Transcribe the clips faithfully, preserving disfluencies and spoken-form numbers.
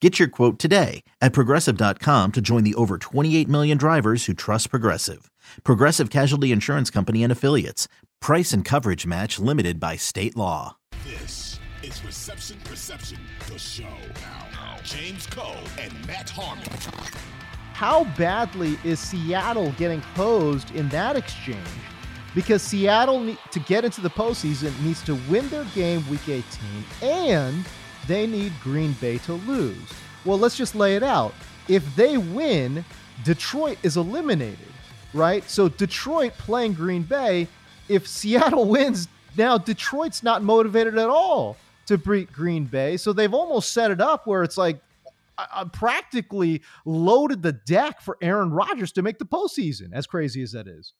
Get your quote today at Progressive dot com to join the over twenty-eight million drivers who trust Progressive. Progressive Casualty Insurance Company and Affiliates. Price and coverage match limited by state law. This is Reception, Reception, the show. Now, James Coe and Matt Harmon. How badly is Seattle getting hosed in that exchange? Because Seattle, to get into the postseason, needs to win their game week eighteen, and they need Green Bay to lose. Well, let's just lay it out. If they win, Detroit is eliminated, right? So Detroit playing Green Bay, if Seattle wins, now Detroit's not motivated at all to beat Green Bay. So they've almost set it up where it's like I practically loaded the deck for Aaron Rodgers to make the postseason, as crazy as that is.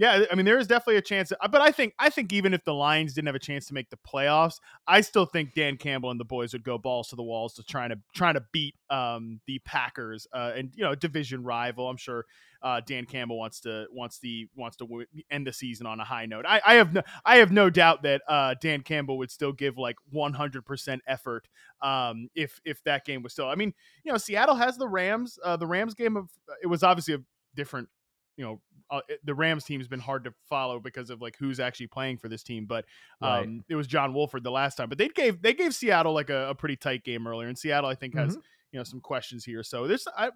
Yeah, I mean, there is definitely a chance, but I think I think even if the Lions didn't have a chance to make the playoffs, I still think Dan Campbell and the boys would go balls to the walls to trying to trying to beat um, the Packers uh, and you know division rival. I'm sure uh, Dan Campbell wants to wants the wants to w- end the season on a high note. I, I have no I have no doubt that uh, Dan Campbell would still give like one hundred percent effort um, if if that game was still. I mean, you know, Seattle has the Rams. Uh, the Rams game of it was obviously a different. You know, uh, the Rams team has been hard to follow because of like who's actually playing for this team. But um, right. It was John Wolford the last time. But they gave they gave Seattle like a, a pretty tight game earlier, and Seattle I think has mm-hmm. you know some questions here. So there's I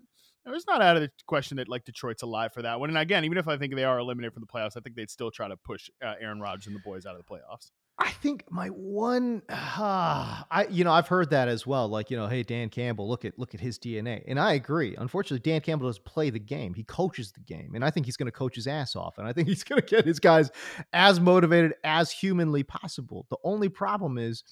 it's not out of the question that like Detroit's alive for that one. And again, even if I think they are eliminated from the playoffs, I think they'd still try to push uh, Aaron Rodgers and the boys out of the playoffs. I think my one, uh, I you know, I've heard that as well. Like, you know, hey, Dan Campbell, look at look at his D N A. And I agree. Unfortunately, Dan Campbell doesn't play the game. He coaches the game. And I think he's going to coach his ass off. And I think he's going to get his guys as motivated as humanly possible. The only problem is,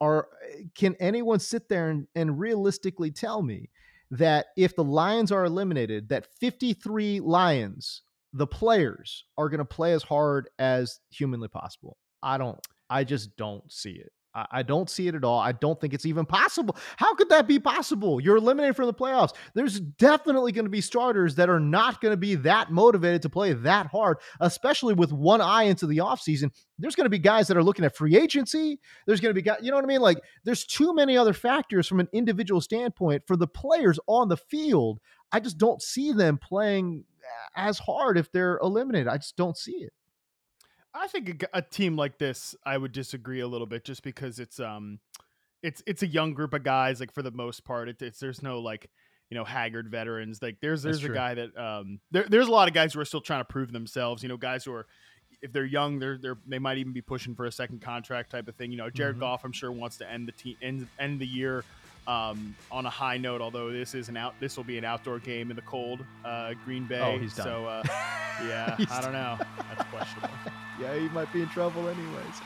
are can anyone sit there and, and realistically tell me that if the Lions are eliminated, that fifty-three Lions, the players, are going to play as hard as humanly possible? I don't. I just don't see it. I, I don't see it at all. I don't think it's even possible. How could that be possible? You're eliminated from the playoffs. There's definitely going to be starters that are not going to be that motivated to play that hard, especially with one eye into the offseason. There's going to be guys that are looking at free agency. There's going to be guys, you know what I mean? Like, there's too many other factors from an individual standpoint for the players on the field. I just don't see them playing as hard if they're eliminated. I just don't see it. I think a, a team like this, I would disagree a little bit, just because it's um, it's it's a young group of guys. Like for the most part, it, it's there's no like you know haggard veterans. Like there's there's That's a true. guy that um, there, there's a lot of guys who are still trying to prove themselves. You know, guys who are if they're young, they're they're they might even be pushing for a second contract type of thing. You know, Jared mm-hmm. Goff, I'm sure, wants to end the team end end the year um, on a high note. Although this is an out this will be an outdoor game in the cold, uh, Green Bay. Oh, he's done. So uh, yeah, he's I don't know. That's questionable. Yeah, he might be in trouble anyways.